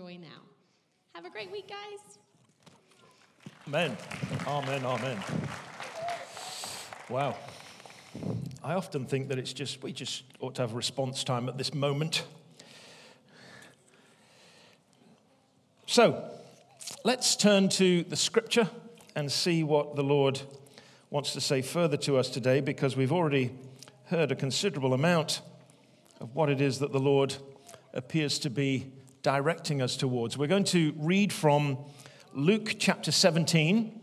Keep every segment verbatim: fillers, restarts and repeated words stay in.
enjoy now. Have a great week, guys. Amen. Amen. Amen. Wow. I often think that it's just, we just ought to have response time at this moment. So, let's turn to the scripture and see what the Lord wants to say further to us today, because we've already heard a considerable amount of what it is that the Lord appears to be directing us towards. We're going to read from Luke chapter seventeen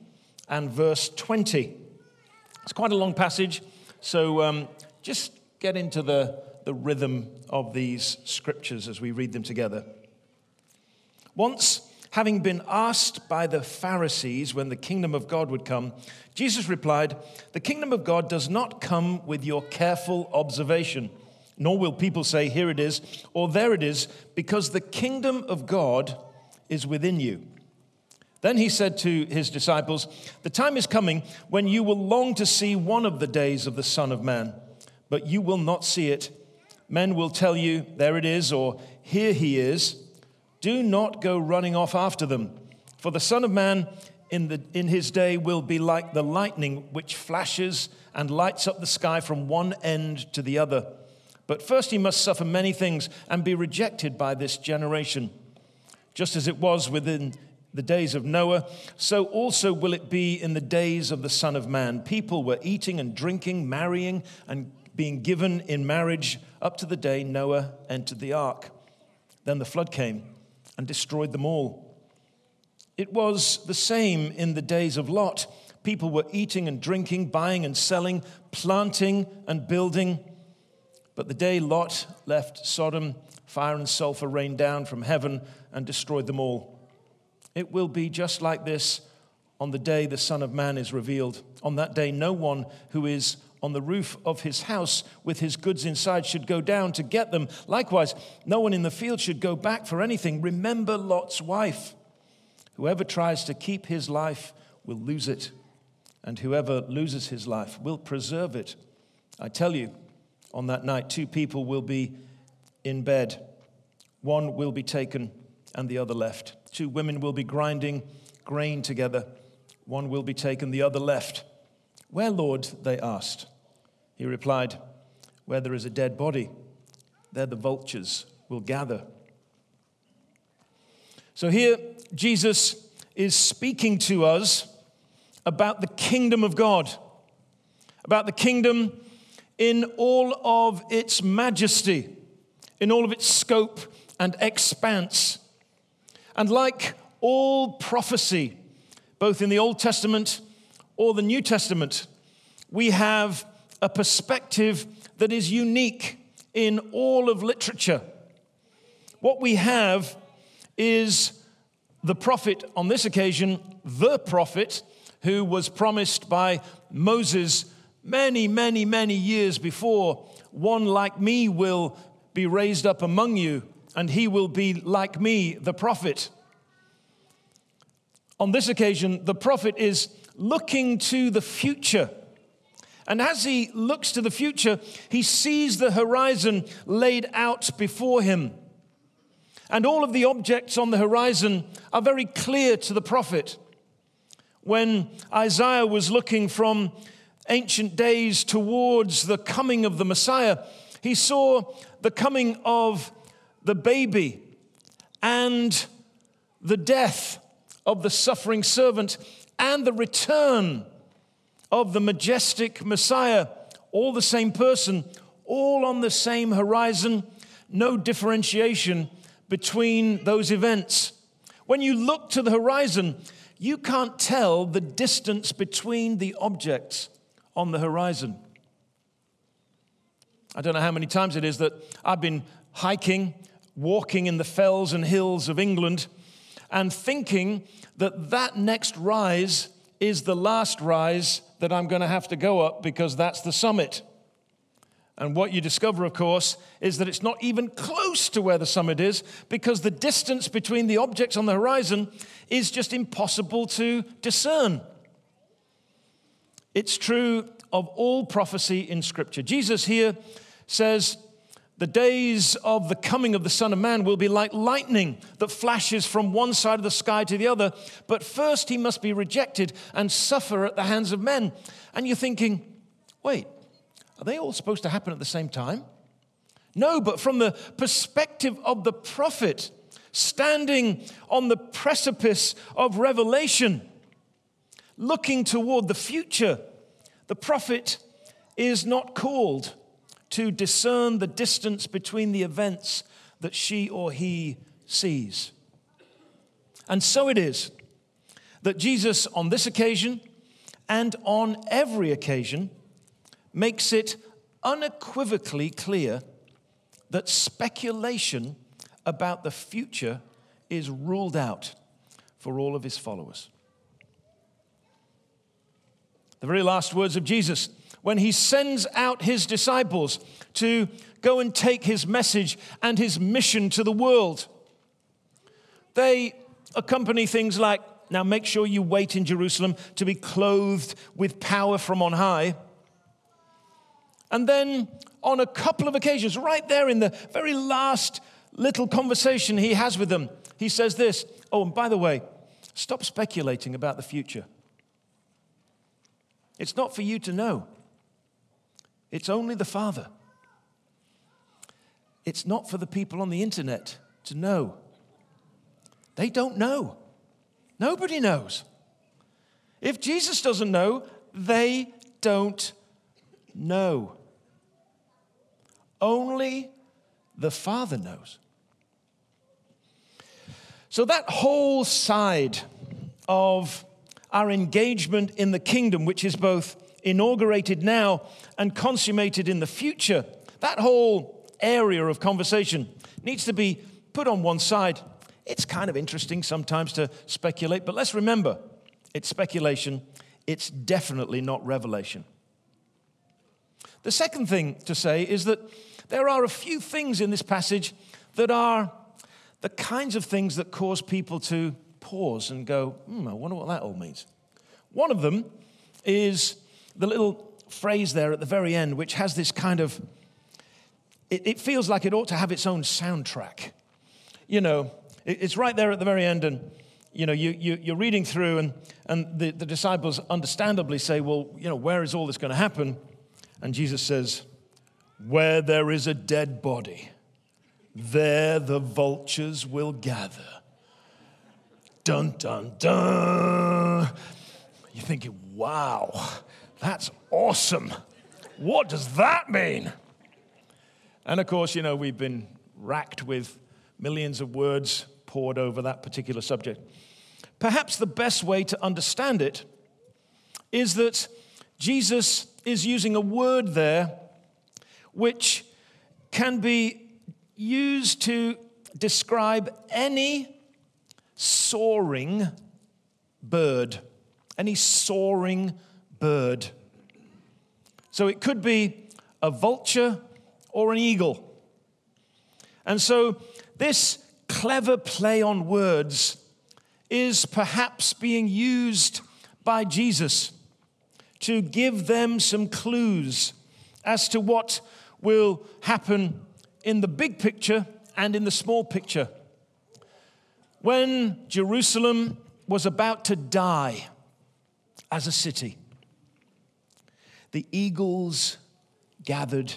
and verse twenty. It's quite a long passage, so um, just get into the, the rhythm of these scriptures as we read them together. Once, having been asked by the Pharisees when the kingdom of God would come, Jesus replied, "The kingdom of God does not come with your careful observation, nor will people say, 'Here it is,' or 'There it is,' because the kingdom of God is within you." Then he said to his disciples, "The time is coming when you will long to see one of the days of the Son of Man, but you will not see it. Men will tell you, 'There it is,' or 'Here he is.' Do not go running off after them, for the Son of Man in, the, in his day will be like the lightning which flashes and lights up the sky from one end to the other. But first he must suffer many things and be rejected by this generation. Just as it was within the days of Noah, so also will it be in the days of the Son of Man. People were eating and drinking, marrying and being given in marriage up to the day Noah entered the ark. Then the flood came and destroyed them all. It was the same in the days of Lot. People were eating and drinking, buying and selling, planting and building. But the day Lot left Sodom, fire and sulfur rained down from heaven and destroyed them all. It will be just like this on the day the Son of Man is revealed. On that day, no one who is on the roof of his house with his goods inside should go down to get them. Likewise, no one in the field should go back for anything. Remember Lot's wife. Whoever tries to keep his life will lose it, and whoever loses his life will preserve it. I tell you, on that night, two people will be in bed. One will be taken and the other left. Two women will be grinding grain together. One will be taken, the other left. "Where, Lord?" they asked. He replied, "Where there is a dead body, there the vultures will gather." So here, Jesus is speaking to us about the kingdom of God, about the kingdom in all of its majesty, in all of its scope and expanse. And like all prophecy, both in the Old Testament or the New Testament, we have a perspective that is unique in all of literature. What we have is the prophet, on this occasion, the prophet, who was promised by Moses many, many, many years before, "One like me will be raised up among you, and he will be like me, the prophet." On this occasion, the prophet is looking to the future. And as he looks to the future, he sees the horizon laid out before him. And all of the objects on the horizon are very clear to the prophet. When Isaiah was looking from ancient days towards the coming of the Messiah, he saw the coming of the baby and the death of the suffering servant and the return of the majestic Messiah, all the same person, all on the same horizon, no differentiation between those events. When you look to the horizon, you can't tell the distance between the objects on the horizon. I don't know how many times it is that I've been hiking, walking in the fells and hills of England, and thinking that that next rise is the last rise that I'm going to have to go up, because that's the summit. And what you discover, of course, is that it's not even close to where the summit is, because the distance between the objects on the horizon is just impossible to discern. It's true of all prophecy in Scripture. Jesus here says The days of the coming of the Son of Man will be like lightning that flashes from one side of the sky to the other, but first he must be rejected and suffer at the hands of men. And you're thinking, wait, are they all supposed to happen at the same time? No, but from the perspective of the prophet standing on the precipice of revelation, looking toward the future, the prophet is not called to discern the distance between the events that she or he sees. And so it is that Jesus, on this occasion and on every occasion, makes it unequivocally clear that speculation about the future is ruled out for all of his followers. The very last words of Jesus, when he sends out his disciples to go and take his message and his mission to the world, they accompany things like, now make sure you wait in Jerusalem to be clothed with power from on high. And then on a couple of occasions, right there in the very last little conversation he has with them, he says this, oh, and by the way, stop speculating about the future. It's not for you to know. It's only the Father. It's not for the people on the internet to know. They don't know. Nobody knows. If Jesus doesn't know, they don't know. Only the Father knows. So that whole side of our engagement in the kingdom, which is both inaugurated now and consummated in the future, that whole area of conversation needs to be put on one side. It's kind of interesting sometimes to speculate, but let's remember, it's speculation. It's definitely not revelation. The second thing to say is that there are a few things in this passage that are the kinds of things that cause people to pause and go, hmm, I wonder what that all means. One of them is the little phrase there at the very end, which has this kind of, it, it feels like it ought to have its own soundtrack. You know, it, it's right there at the very end, and, you know, you, you, you're reading through, and, and the, the disciples understandably say, well, you know, where is all this going to happen? And Jesus says, where there is a dead body, there the vultures will gather. Dun, dun, dun. You're thinking, wow, that's awesome. What does that mean? And of course, you know, we've been racked with millions of words poured over that particular subject. Perhaps the best way to understand it is that Jesus is using a word there which can be used to describe any soaring bird, any soaring bird. So it could be a vulture or an eagle. And so this clever play on words is perhaps being used by Jesus to give them some clues as to what will happen in the big picture and in the small picture. When Jerusalem was about to die as a city, the eagles gathered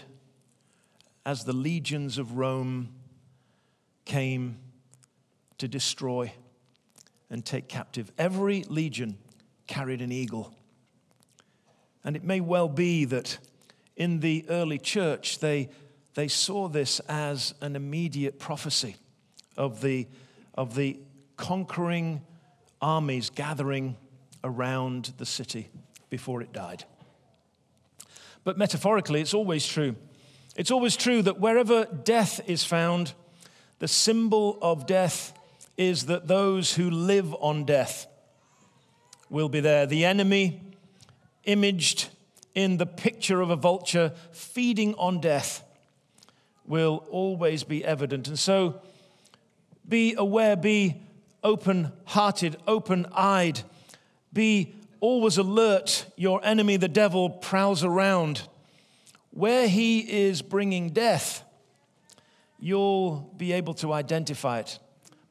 as the legions of Rome came to destroy and take captive. Every legion carried an eagle. And it may well be that in the early church, they, they saw this as an immediate prophecy of the, of the conquering armies gathering around the city before it died. But metaphorically, it's always true. It's always true that wherever death is found, the symbol of death is that those who live on death will be there. The enemy imaged in the picture of a vulture feeding on death will always be evident. And so be aware, be open-hearted, open-eyed, be always alert. Your enemy, the devil, prowls around. Where he is bringing death, you'll be able to identify it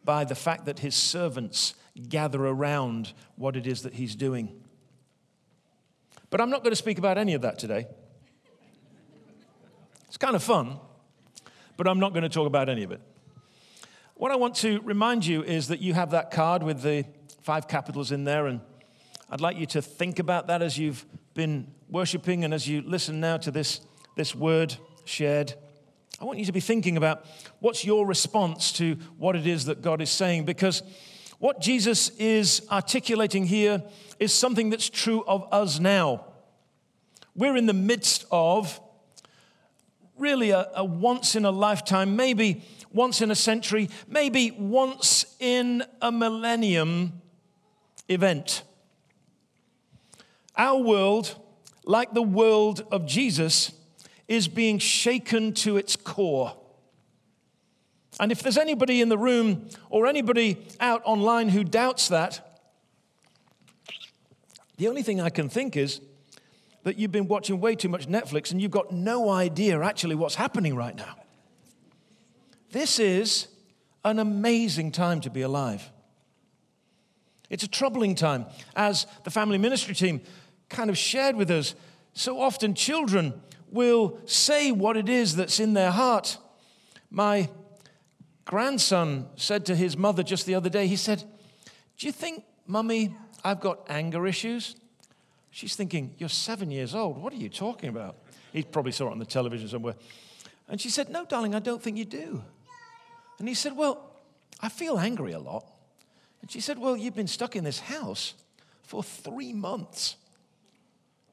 by the fact that his servants gather around what it is that he's doing. But I'm not going to speak about any of that today. It's kind of fun, but I'm not going to talk about any of it. What I want to remind you is that you have that card with the five capitals in there, and I'd like you to think about that as you've been worshiping and as you listen now to this, this word shared. I want you to be thinking about what's your response to what it is that God is saying, because what Jesus is articulating here is something that's true of us now. We're in the midst of really a, a once-in-a-lifetime, maybe once-in-a-century, maybe once-in-a-millennium event. Our world, like the world of Jesus, is being shaken to its core. And if there's anybody in the room or anybody out online who doubts that, the only thing I can think is that you've been watching way too much Netflix and you've got no idea actually what's happening right now. This is an amazing time to be alive. It's a troubling time, as the family ministry team kind of shared with us. So often children will say what it is that's in their heart. My grandson said to his mother just the other day, he said, "Do you think, Mummy, I've got anger issues?" She's thinking, "You're seven years old. What are you talking about?" He probably saw it on the television somewhere. And she said, "No, darling, I don't think you do." And he said, "Well, I feel angry a lot." And she said, "Well, you've been stuck in this house for three months.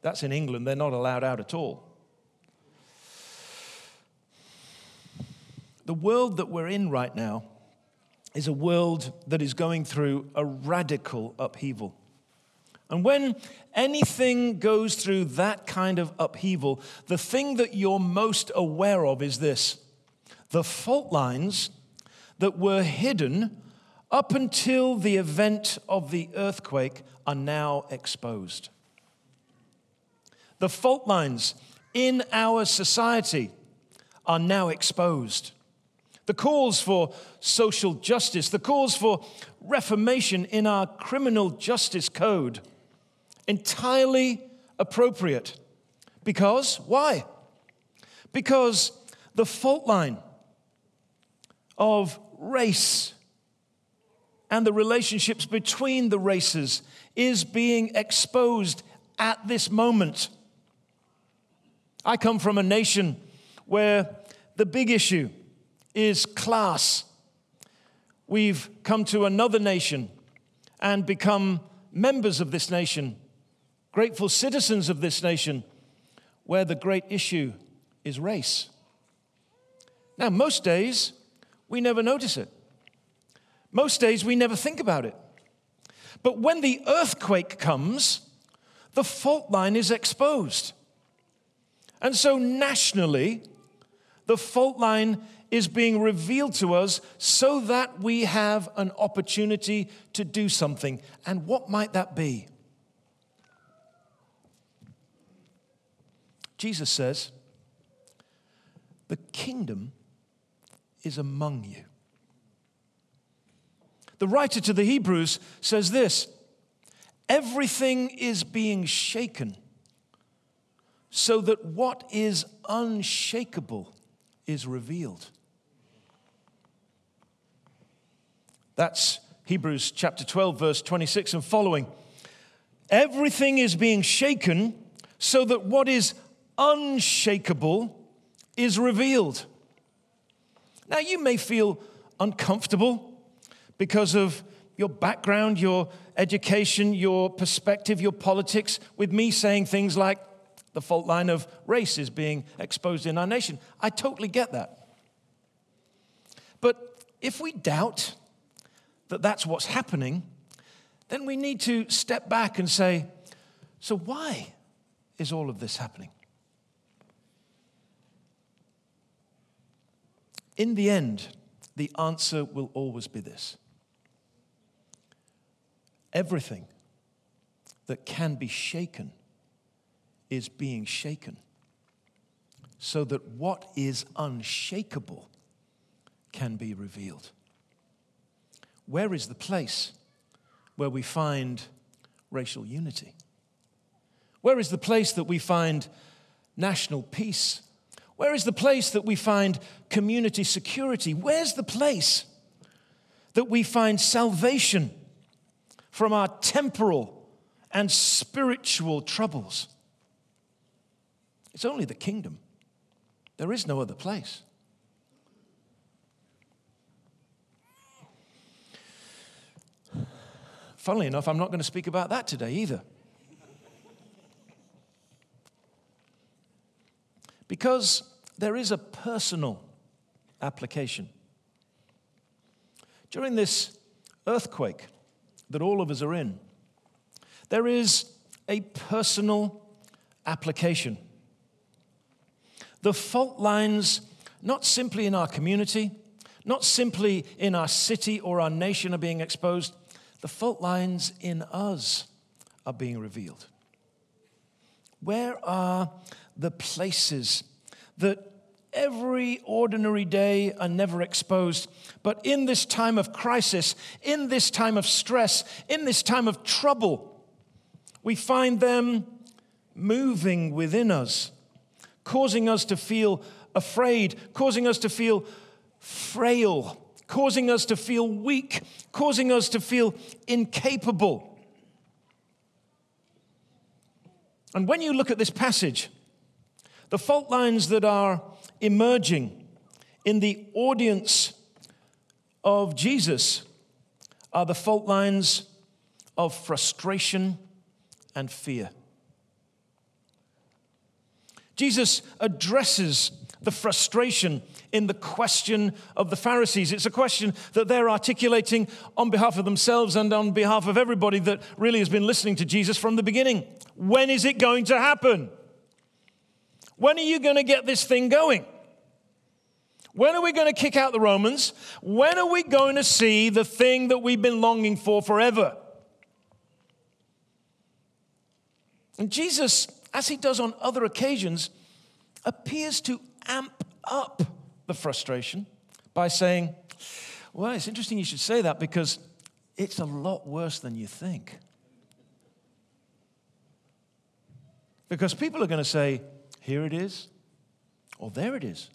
That's in England. They're not allowed out at all. The world that we're in right now is a world that is going through a radical upheaval. And when anything goes through that kind of upheaval, the thing that you're most aware of is this: the fault lines that were hidden up until the event of the earthquake are now exposed. The fault lines in our society are now exposed. The calls for social justice, the calls for reformation in our criminal justice code, entirely appropriate. Because, why? Because the fault line of race and the relationships between the races is being exposed at this moment. I come from a nation where the big issue is class. We've come to another nation and become members of this nation, grateful citizens of this nation, where the great issue is race. Now, most days, we never notice it. Most days we never think about it. But when the earthquake comes, the fault line is exposed. And so nationally, the fault line is being revealed to us so that we have an opportunity to do something. And what might that be? Jesus says, "The kingdom is among you." The writer to the Hebrews says this: everything is being shaken so that what is unshakable is revealed. That's Hebrews chapter twelve, verse twenty-six and following. Everything is being shaken so that what is unshakable is revealed. Now, you may feel uncomfortable because of your background, your education, your perspective, your politics, with me saying things like the fault line of race is being exposed in our nation. I totally get that. But if we doubt that that's what's happening, then we need to step back and say, so why is all of this happening? In the end, the answer will always be this: everything that can be shaken is being shaken so that what is unshakable can be revealed. Where is the place where we find racial unity? Where is the place that we find national peace? Where is the place that we find community security? Where's the place that we find salvation from our temporal and spiritual troubles? It's only the kingdom. There is no other place. Funnily enough, I'm not going to speak about that today either. Because there is a personal application. During this earthquake that all of us are in, there is a personal application. The fault lines, not simply in our community, not simply in our city or our nation, are being exposed. The fault lines in us are being revealed. Where are the places that every ordinary day are never exposed, but in this time of crisis, in this time of stress, in this time of trouble, we find them moving within us, causing us to feel afraid, causing us to feel frail, causing us to feel weak, causing us to feel incapable. And when you look at this passage, the fault lines that are emerging in the audience of Jesus are the fault lines of frustration and fear. Jesus addresses the frustration in the question of the Pharisees. It's a question that they're articulating on behalf of themselves and on behalf of everybody that really has been listening to Jesus from the beginning. When is it going to happen? When are you going to get this thing going? When are we going to kick out the Romans? When are we going to see the thing that we've been longing for forever? And Jesus, as he does on other occasions, appears to amp up the frustration by saying, well, it's interesting you should say that because it's a lot worse than you think. Because people are going to say, here it is, or there it is,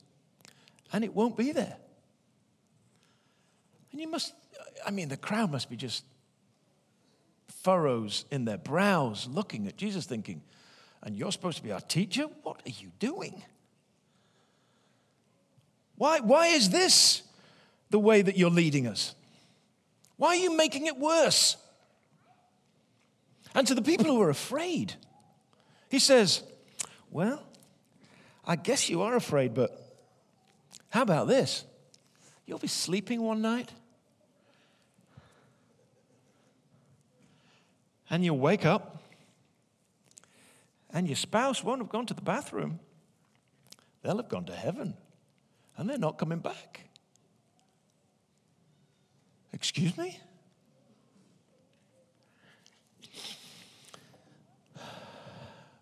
and it won't be there. And you must, I mean, the crowd must be just furrows in their brows looking at Jesus thinking, and you're supposed to be our teacher? What are you doing? Why, why is this the way that you're leading us? Why are you making it worse? And to the people who are afraid, he says, well, I guess you are afraid, but how about this? You'll be sleeping one night, and you'll wake up, and your spouse won't have gone to the bathroom. They'll have gone to heaven, and they're not coming back. Excuse me?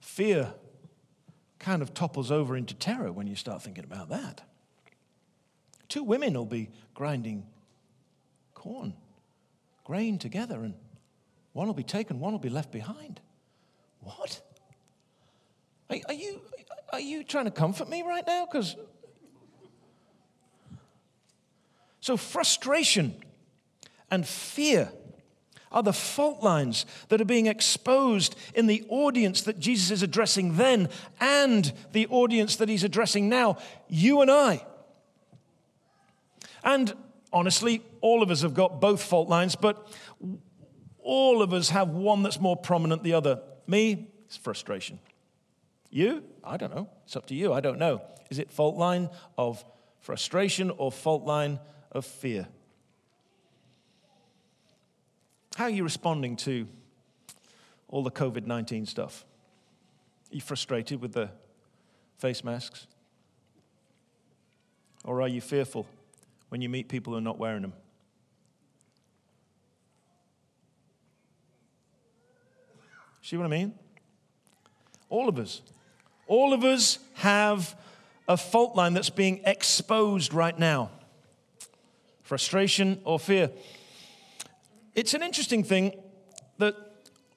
Fear kind of topples over into terror when you start thinking about that. Two women will be grinding corn, grain together, and one will be taken, one will be left behind. What? Are, are you are you trying to comfort me right now? Because so frustration and fear are the fault lines that are being exposed in the audience that Jesus is addressing then and the audience that he's addressing now, you and I. And honestly, all of us have got both fault lines, but all of us have one that's more prominent than the other. Me, it's frustration. You, I don't know. It's up to you. I don't know. Is it fault line of frustration or fault line of fear? How are you responding to all the covid nineteen stuff? Are you frustrated with the face masks? Or are you fearful when you meet people who are not wearing them? See what I mean? All of us. All of us have a fault line that's being exposed right now. frustration, or fear. It's an interesting thing that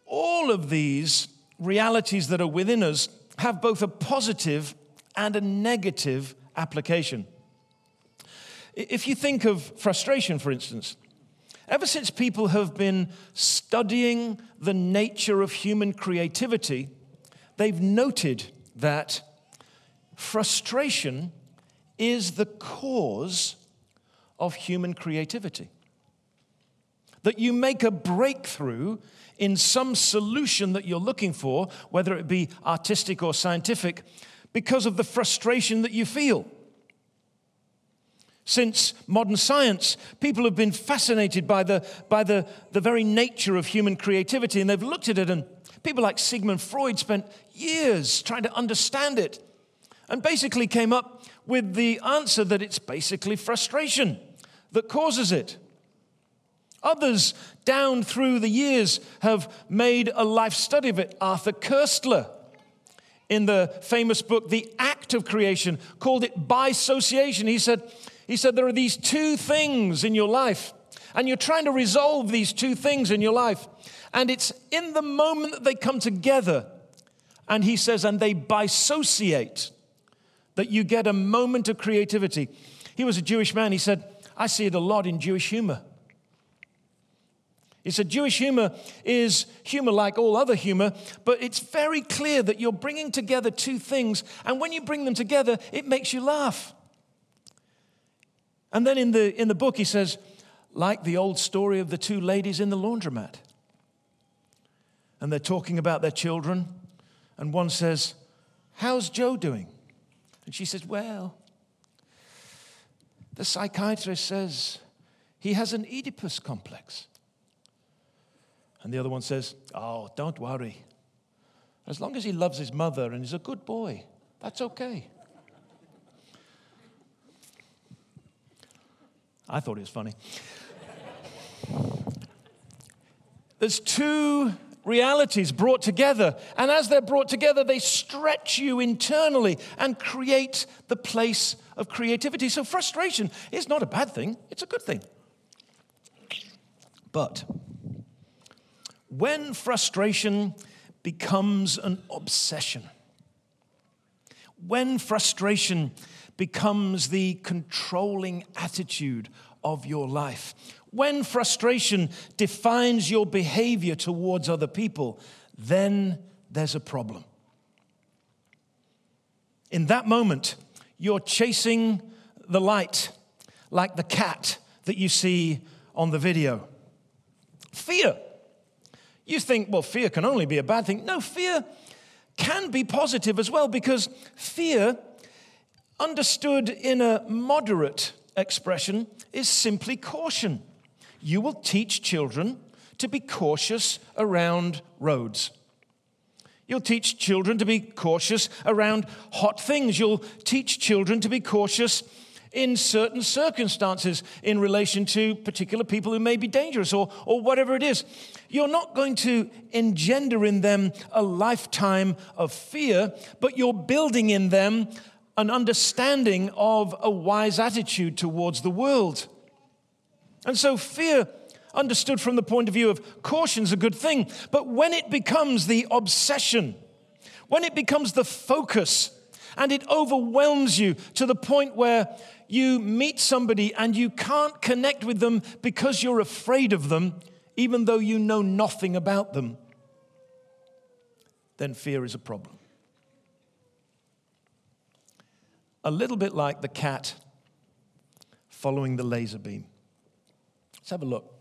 all of these realities that are within us have both a positive and a negative application. If you think of frustration, for instance, ever since people have been studying the nature of human creativity, they've noted that frustration is the cause of human creativity. That you make a breakthrough in some solution that you're looking for, whether it be artistic or scientific, because of the frustration that you feel. Since modern science, people have been fascinated by the, by the, the very nature of human creativity, and they've looked at it, and people like Sigmund Freud spent years trying to understand it, and basically came up with the answer that it's basically frustration that causes it. Others down through the years have made a life study of it. Arthur Koestler, in the famous book, The Act of Creation, called it by association. He said, He said, there are these two things in your life, and you're trying to resolve these two things in your life. And it's in the moment that they come together, and he says, and they bisociate, that you get a moment of creativity. He was a Jewish man. He said, I see it a lot in Jewish humor. He said, Jewish humor is humor like all other humor, but it's very clear that you're bringing together two things, and when you bring them together, it makes you laugh. And then in the, in the book, he says, like the old story of the two ladies in the laundromat. And they're talking about their children, and one says, how's Joe doing? And she says, well, the psychiatrist says he has an Oedipus complex. And the other one says, oh, don't worry. As long as he loves his mother and is a good boy, that's okay. I thought it was funny. There's two realities brought together, and as they're brought together, they stretch you internally and create the place of creativity. So frustration is not a bad thing, it's a good thing. But when frustration becomes an obsession, when frustration becomes the controlling attitude of your life, when frustration defines your behavior towards other people, then there's a problem. In that moment, you're chasing the light like the cat that you see on the video. Fear. You think, well, fear can only be a bad thing. No, fear can be positive as well, because fear, understood in a moderate expression, is simply caution. You will teach children to be cautious around roads. You'll teach children to be cautious around hot things. You'll teach children to be cautious in certain circumstances in relation to particular people who may be dangerous, or, or whatever it is. You're not going to engender in them a lifetime of fear, but you're building in them an understanding of a wise attitude towards the world. And so fear, understood from the point of view of caution, is a good thing. But when it becomes the obsession, when it becomes the focus, and it overwhelms you to the point where you meet somebody and you can't connect with them because you're afraid of them, even though you know nothing about them, then fear is a problem. A little bit like the cat following the laser beam. Let's have a look.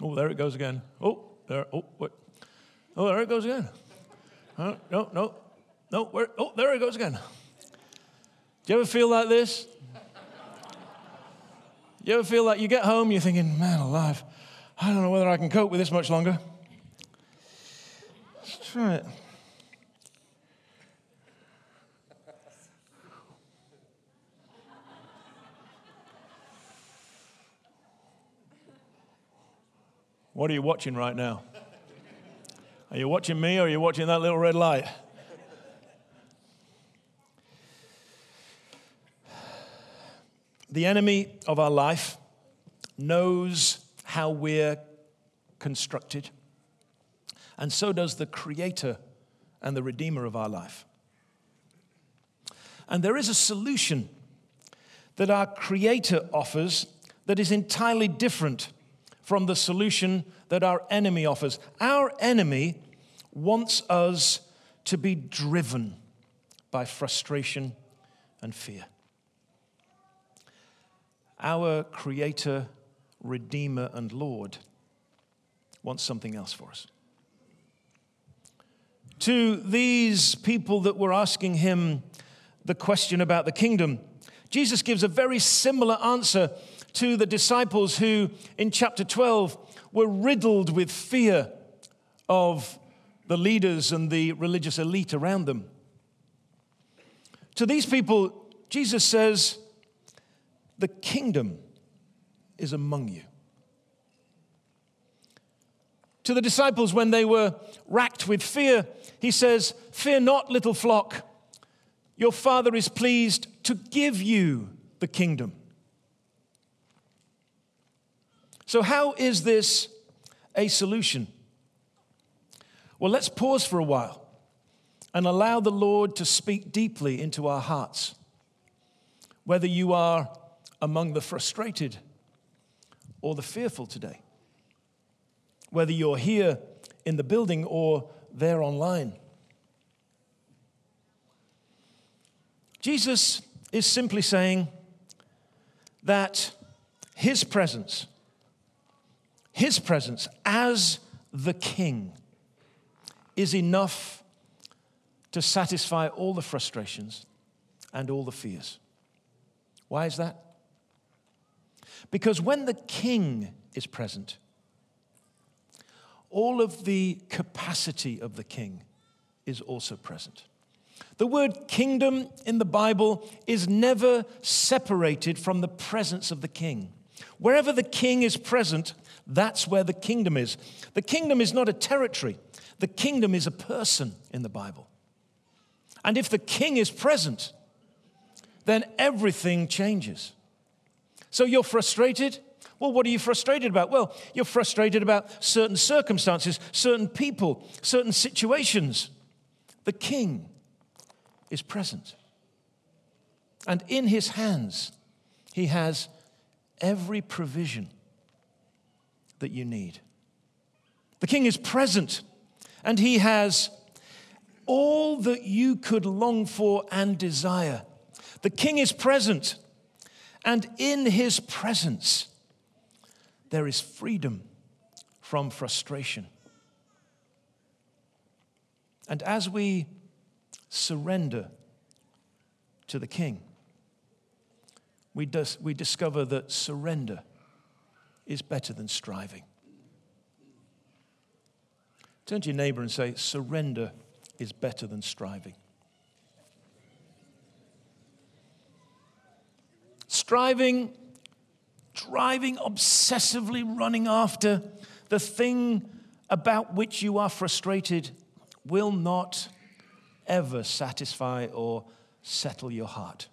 Oh, there it goes again. Oh. There, oh, what? Oh, there it goes again. Huh? No, no, no. Where? Oh, there it goes again. Do you ever feel like this? You ever feel like you get home, you're thinking, man alive, I don't know whether I can cope with this much longer. Let's try it. What are you watching right now? Are you watching me, or are you watching that little red light? The enemy of our life knows how we're constructed, and so does the Creator and the Redeemer of our life. And there is a solution that our Creator offers that is entirely different from the solution that our enemy offers. Our enemy wants us to be driven by frustration and fear. Our Creator, Redeemer, and Lord wants something else for us. To these people that were asking him the question about the kingdom, Jesus gives a very similar answer to the disciples who, in chapter twelve, were riddled with fear of the leaders and the religious elite around them. To these people, Jesus says, the kingdom is among you. To the disciples, when they were racked with fear, he says, fear not, little flock. Your Father is pleased to give you the kingdom. So how is this a solution? Well, let's pause for a while and allow the Lord to speak deeply into our hearts. Whether you are among the frustrated or the fearful today, whether you're here in the building or there online, Jesus is simply saying that his presence, his presence as the King is enough to satisfy all the frustrations and all the fears. Why is that? Because when the King is present, all of the capacity of the King is also present. The word kingdom in the Bible is never separated from the presence of the King. Wherever the King is present, that's where the kingdom is. The kingdom is not a territory. The kingdom is a person in the Bible. And if the King is present, then everything changes. So you're frustrated? Well, what are you frustrated about? Well, you're frustrated about certain circumstances, certain people, certain situations. The King is present. And in his hands, he has every provision that you need. The King is present, and he has all that you could long for and desire. The King is present, and in his presence, there is freedom from frustration. And as we surrender to the King, we, dis- we discover that surrender is better than striving. Turn to your neighbor and say, surrender is better than striving. Striving, driving, obsessively running after the thing about which you are frustrated will not ever satisfy or settle your heart.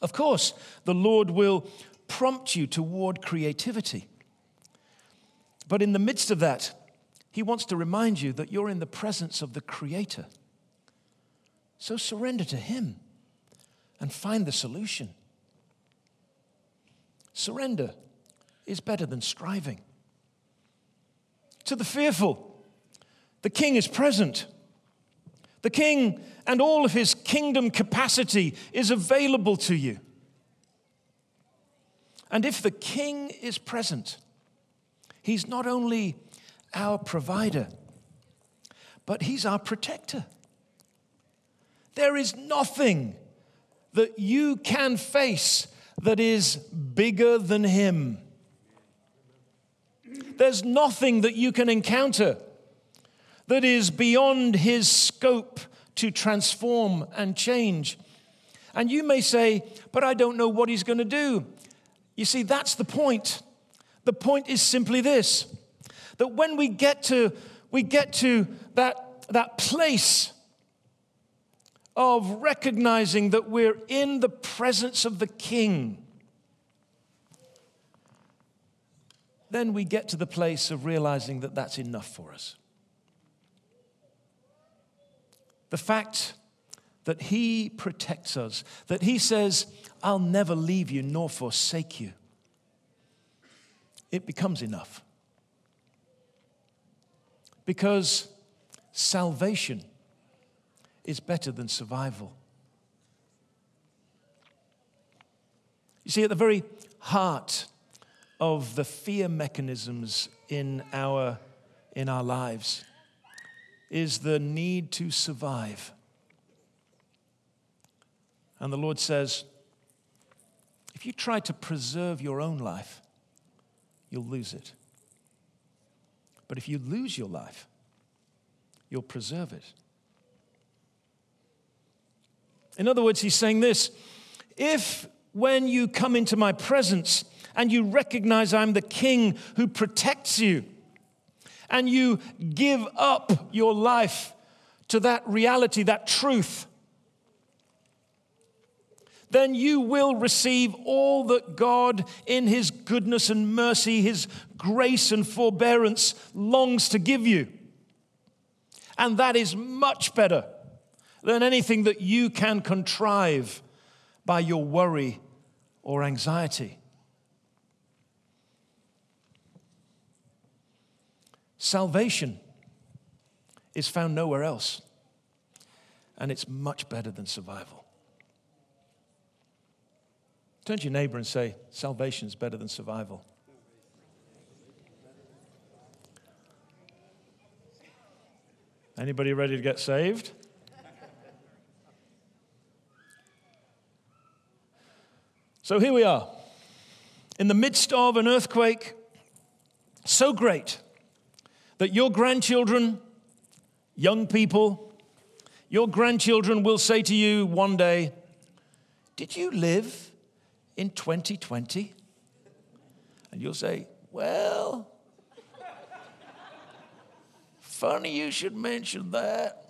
Of course, the Lord will prompt you toward creativity. But in the midst of that, he wants to remind you that you're in the presence of the Creator. So surrender to him and find the solution. Surrender is better than striving. To the fearful, the King is present. The King and all of his kingdom capacity is available to you. And if the King is present, he's not only our provider, but he's our protector. There is nothing that you can face that is bigger than him. There's nothing that you can encounter that is beyond his scope to transform and change. And you may say, but I don't know what he's going to do. You see, that's the point. The point is simply this, that when we get to, we get to that, that place of recognizing that we're in the presence of the King, then we get to the place of realizing that that's enough for us. The fact that he protects us, that he says, I'll never leave you nor forsake you, it becomes enough. Because salvation is better than survival. You see, at the very heart of the fear mechanisms in our, in our lives is the need to survive. And the Lord says, if you try to preserve your own life, you'll lose it. But if you lose your life, you'll preserve it. In other words, he's saying this, if when you come into my presence and you recognize I'm the King who protects you, and you give up your life to that reality, that truth, then you will receive all that God, in his goodness and mercy, his grace and forbearance, longs to give you. And that is much better than anything that you can contrive by your worry or anxiety. Salvation is found nowhere else, and it's much better than survival. Turn to your neighbor and say, salvation is better than survival. Anybody ready to get saved? So here we are, in the midst of an earthquake so great that your grandchildren, young people, your grandchildren will say to you one day, did you live in twenty twenty? And you'll say, well, funny you should mention that.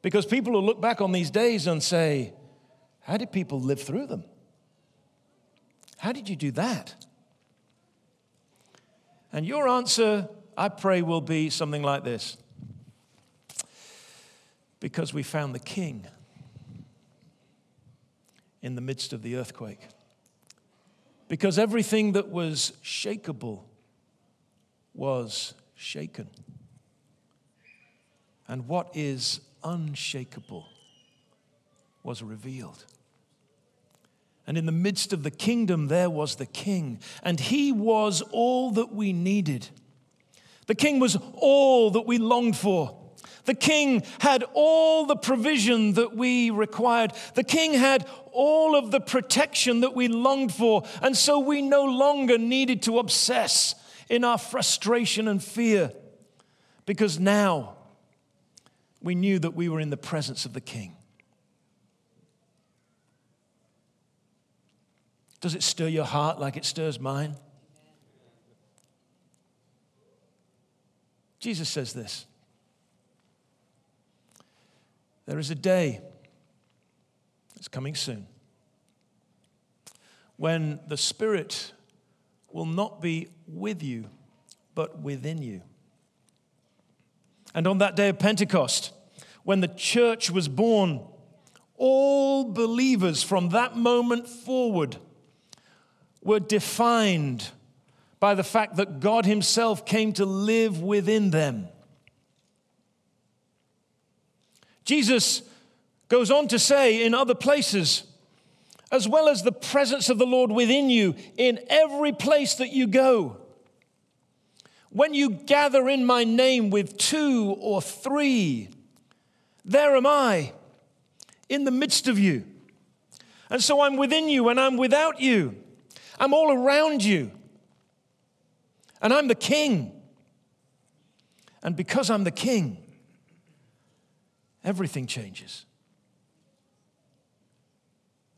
Because people will look back on these days and say, how did people live through them? How did you do that? And your answer, I pray, will be something like this. Because we found the King in the midst of the earthquake. Because everything that was shakeable was shaken. And what is unshakable was revealed. And in the midst of the kingdom, there was the King. And he was all that we needed. The King was all that we longed for. The King had all the provision that we required. The King had all of the protection that we longed for. And so we no longer needed to obsess in our frustration and fear. Because now we knew that we were in the presence of the King. Does it stir your heart like it stirs mine? Jesus says this. There is a day, it's coming soon, when the Spirit will not be with you, but within you. And on that day of Pentecost, when the church was born, all believers from that moment forward were defined by the fact that God himself came to live within them. Jesus goes on to say in other places, as well as the presence of the Lord within you in every place that you go, when you gather in my name with two or three, there am I in the midst of you. And so I'm within you and I'm without you. I'm all around you, and I'm the King. And because I'm the King, everything changes.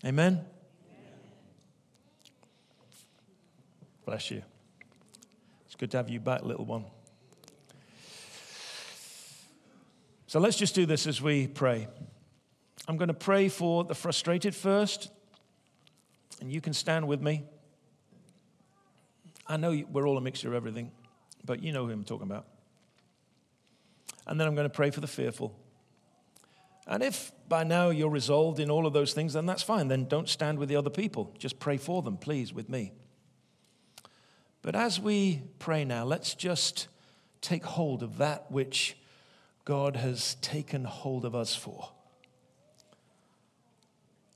Amen? Amen? Bless you. It's good to have you back, little one. So let's just do this as we pray. I'm going to pray for the frustrated first. And you can stand with me. I know we're all a mixture of everything, but you know who I'm talking about. And then I'm going to pray for the fearful. And if by now you're resolved in all of those things, then that's fine. Then don't stand with the other people. Just pray for them, please, with me. But as we pray now, let's just take hold of that which God has taken hold of us for.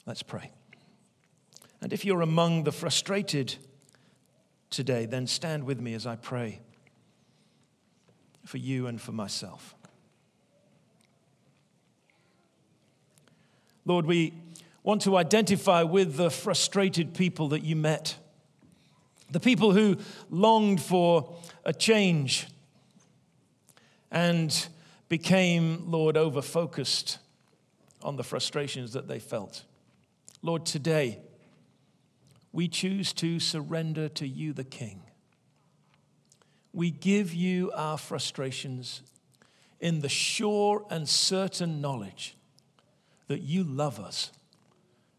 Let's pray. And if you're among the frustrated today, then stand with me as I pray for you and for myself. Lord, we want to identify with the frustrated people that you met, the people who longed for a change and became, Lord, over-focused on the frustrations that they felt. Lord, today, we choose to surrender to you, the King. We give you our frustrations in the sure and certain knowledge that you love us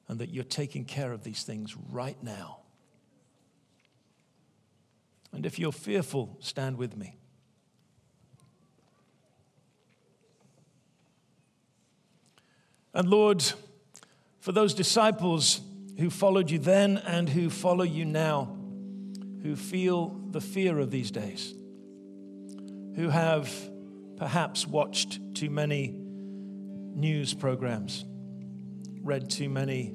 and that you're taking care of these things right now. And if you're fearful, stand with me. And Lord, for those disciples who followed you then and who follow you now, who feel the fear of these days, who have perhaps watched too many news programs, read too many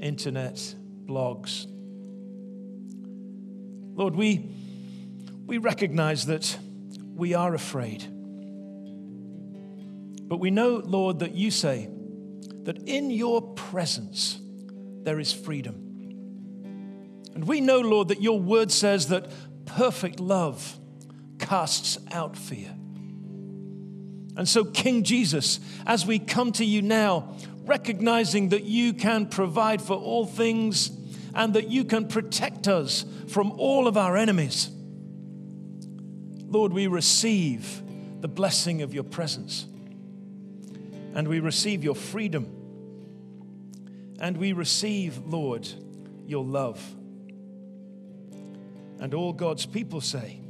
internet blogs. Lord, we, we recognize that we are afraid. But we know, Lord, that you say that in your presence there is freedom. And we know, Lord, that your word says that perfect love casts out fear. And so, King Jesus, as we come to you now, recognizing that you can provide for all things and that you can protect us from all of our enemies, Lord, we receive the blessing of your presence. And we receive your freedom. And we receive, Lord, your love. And all God's people say,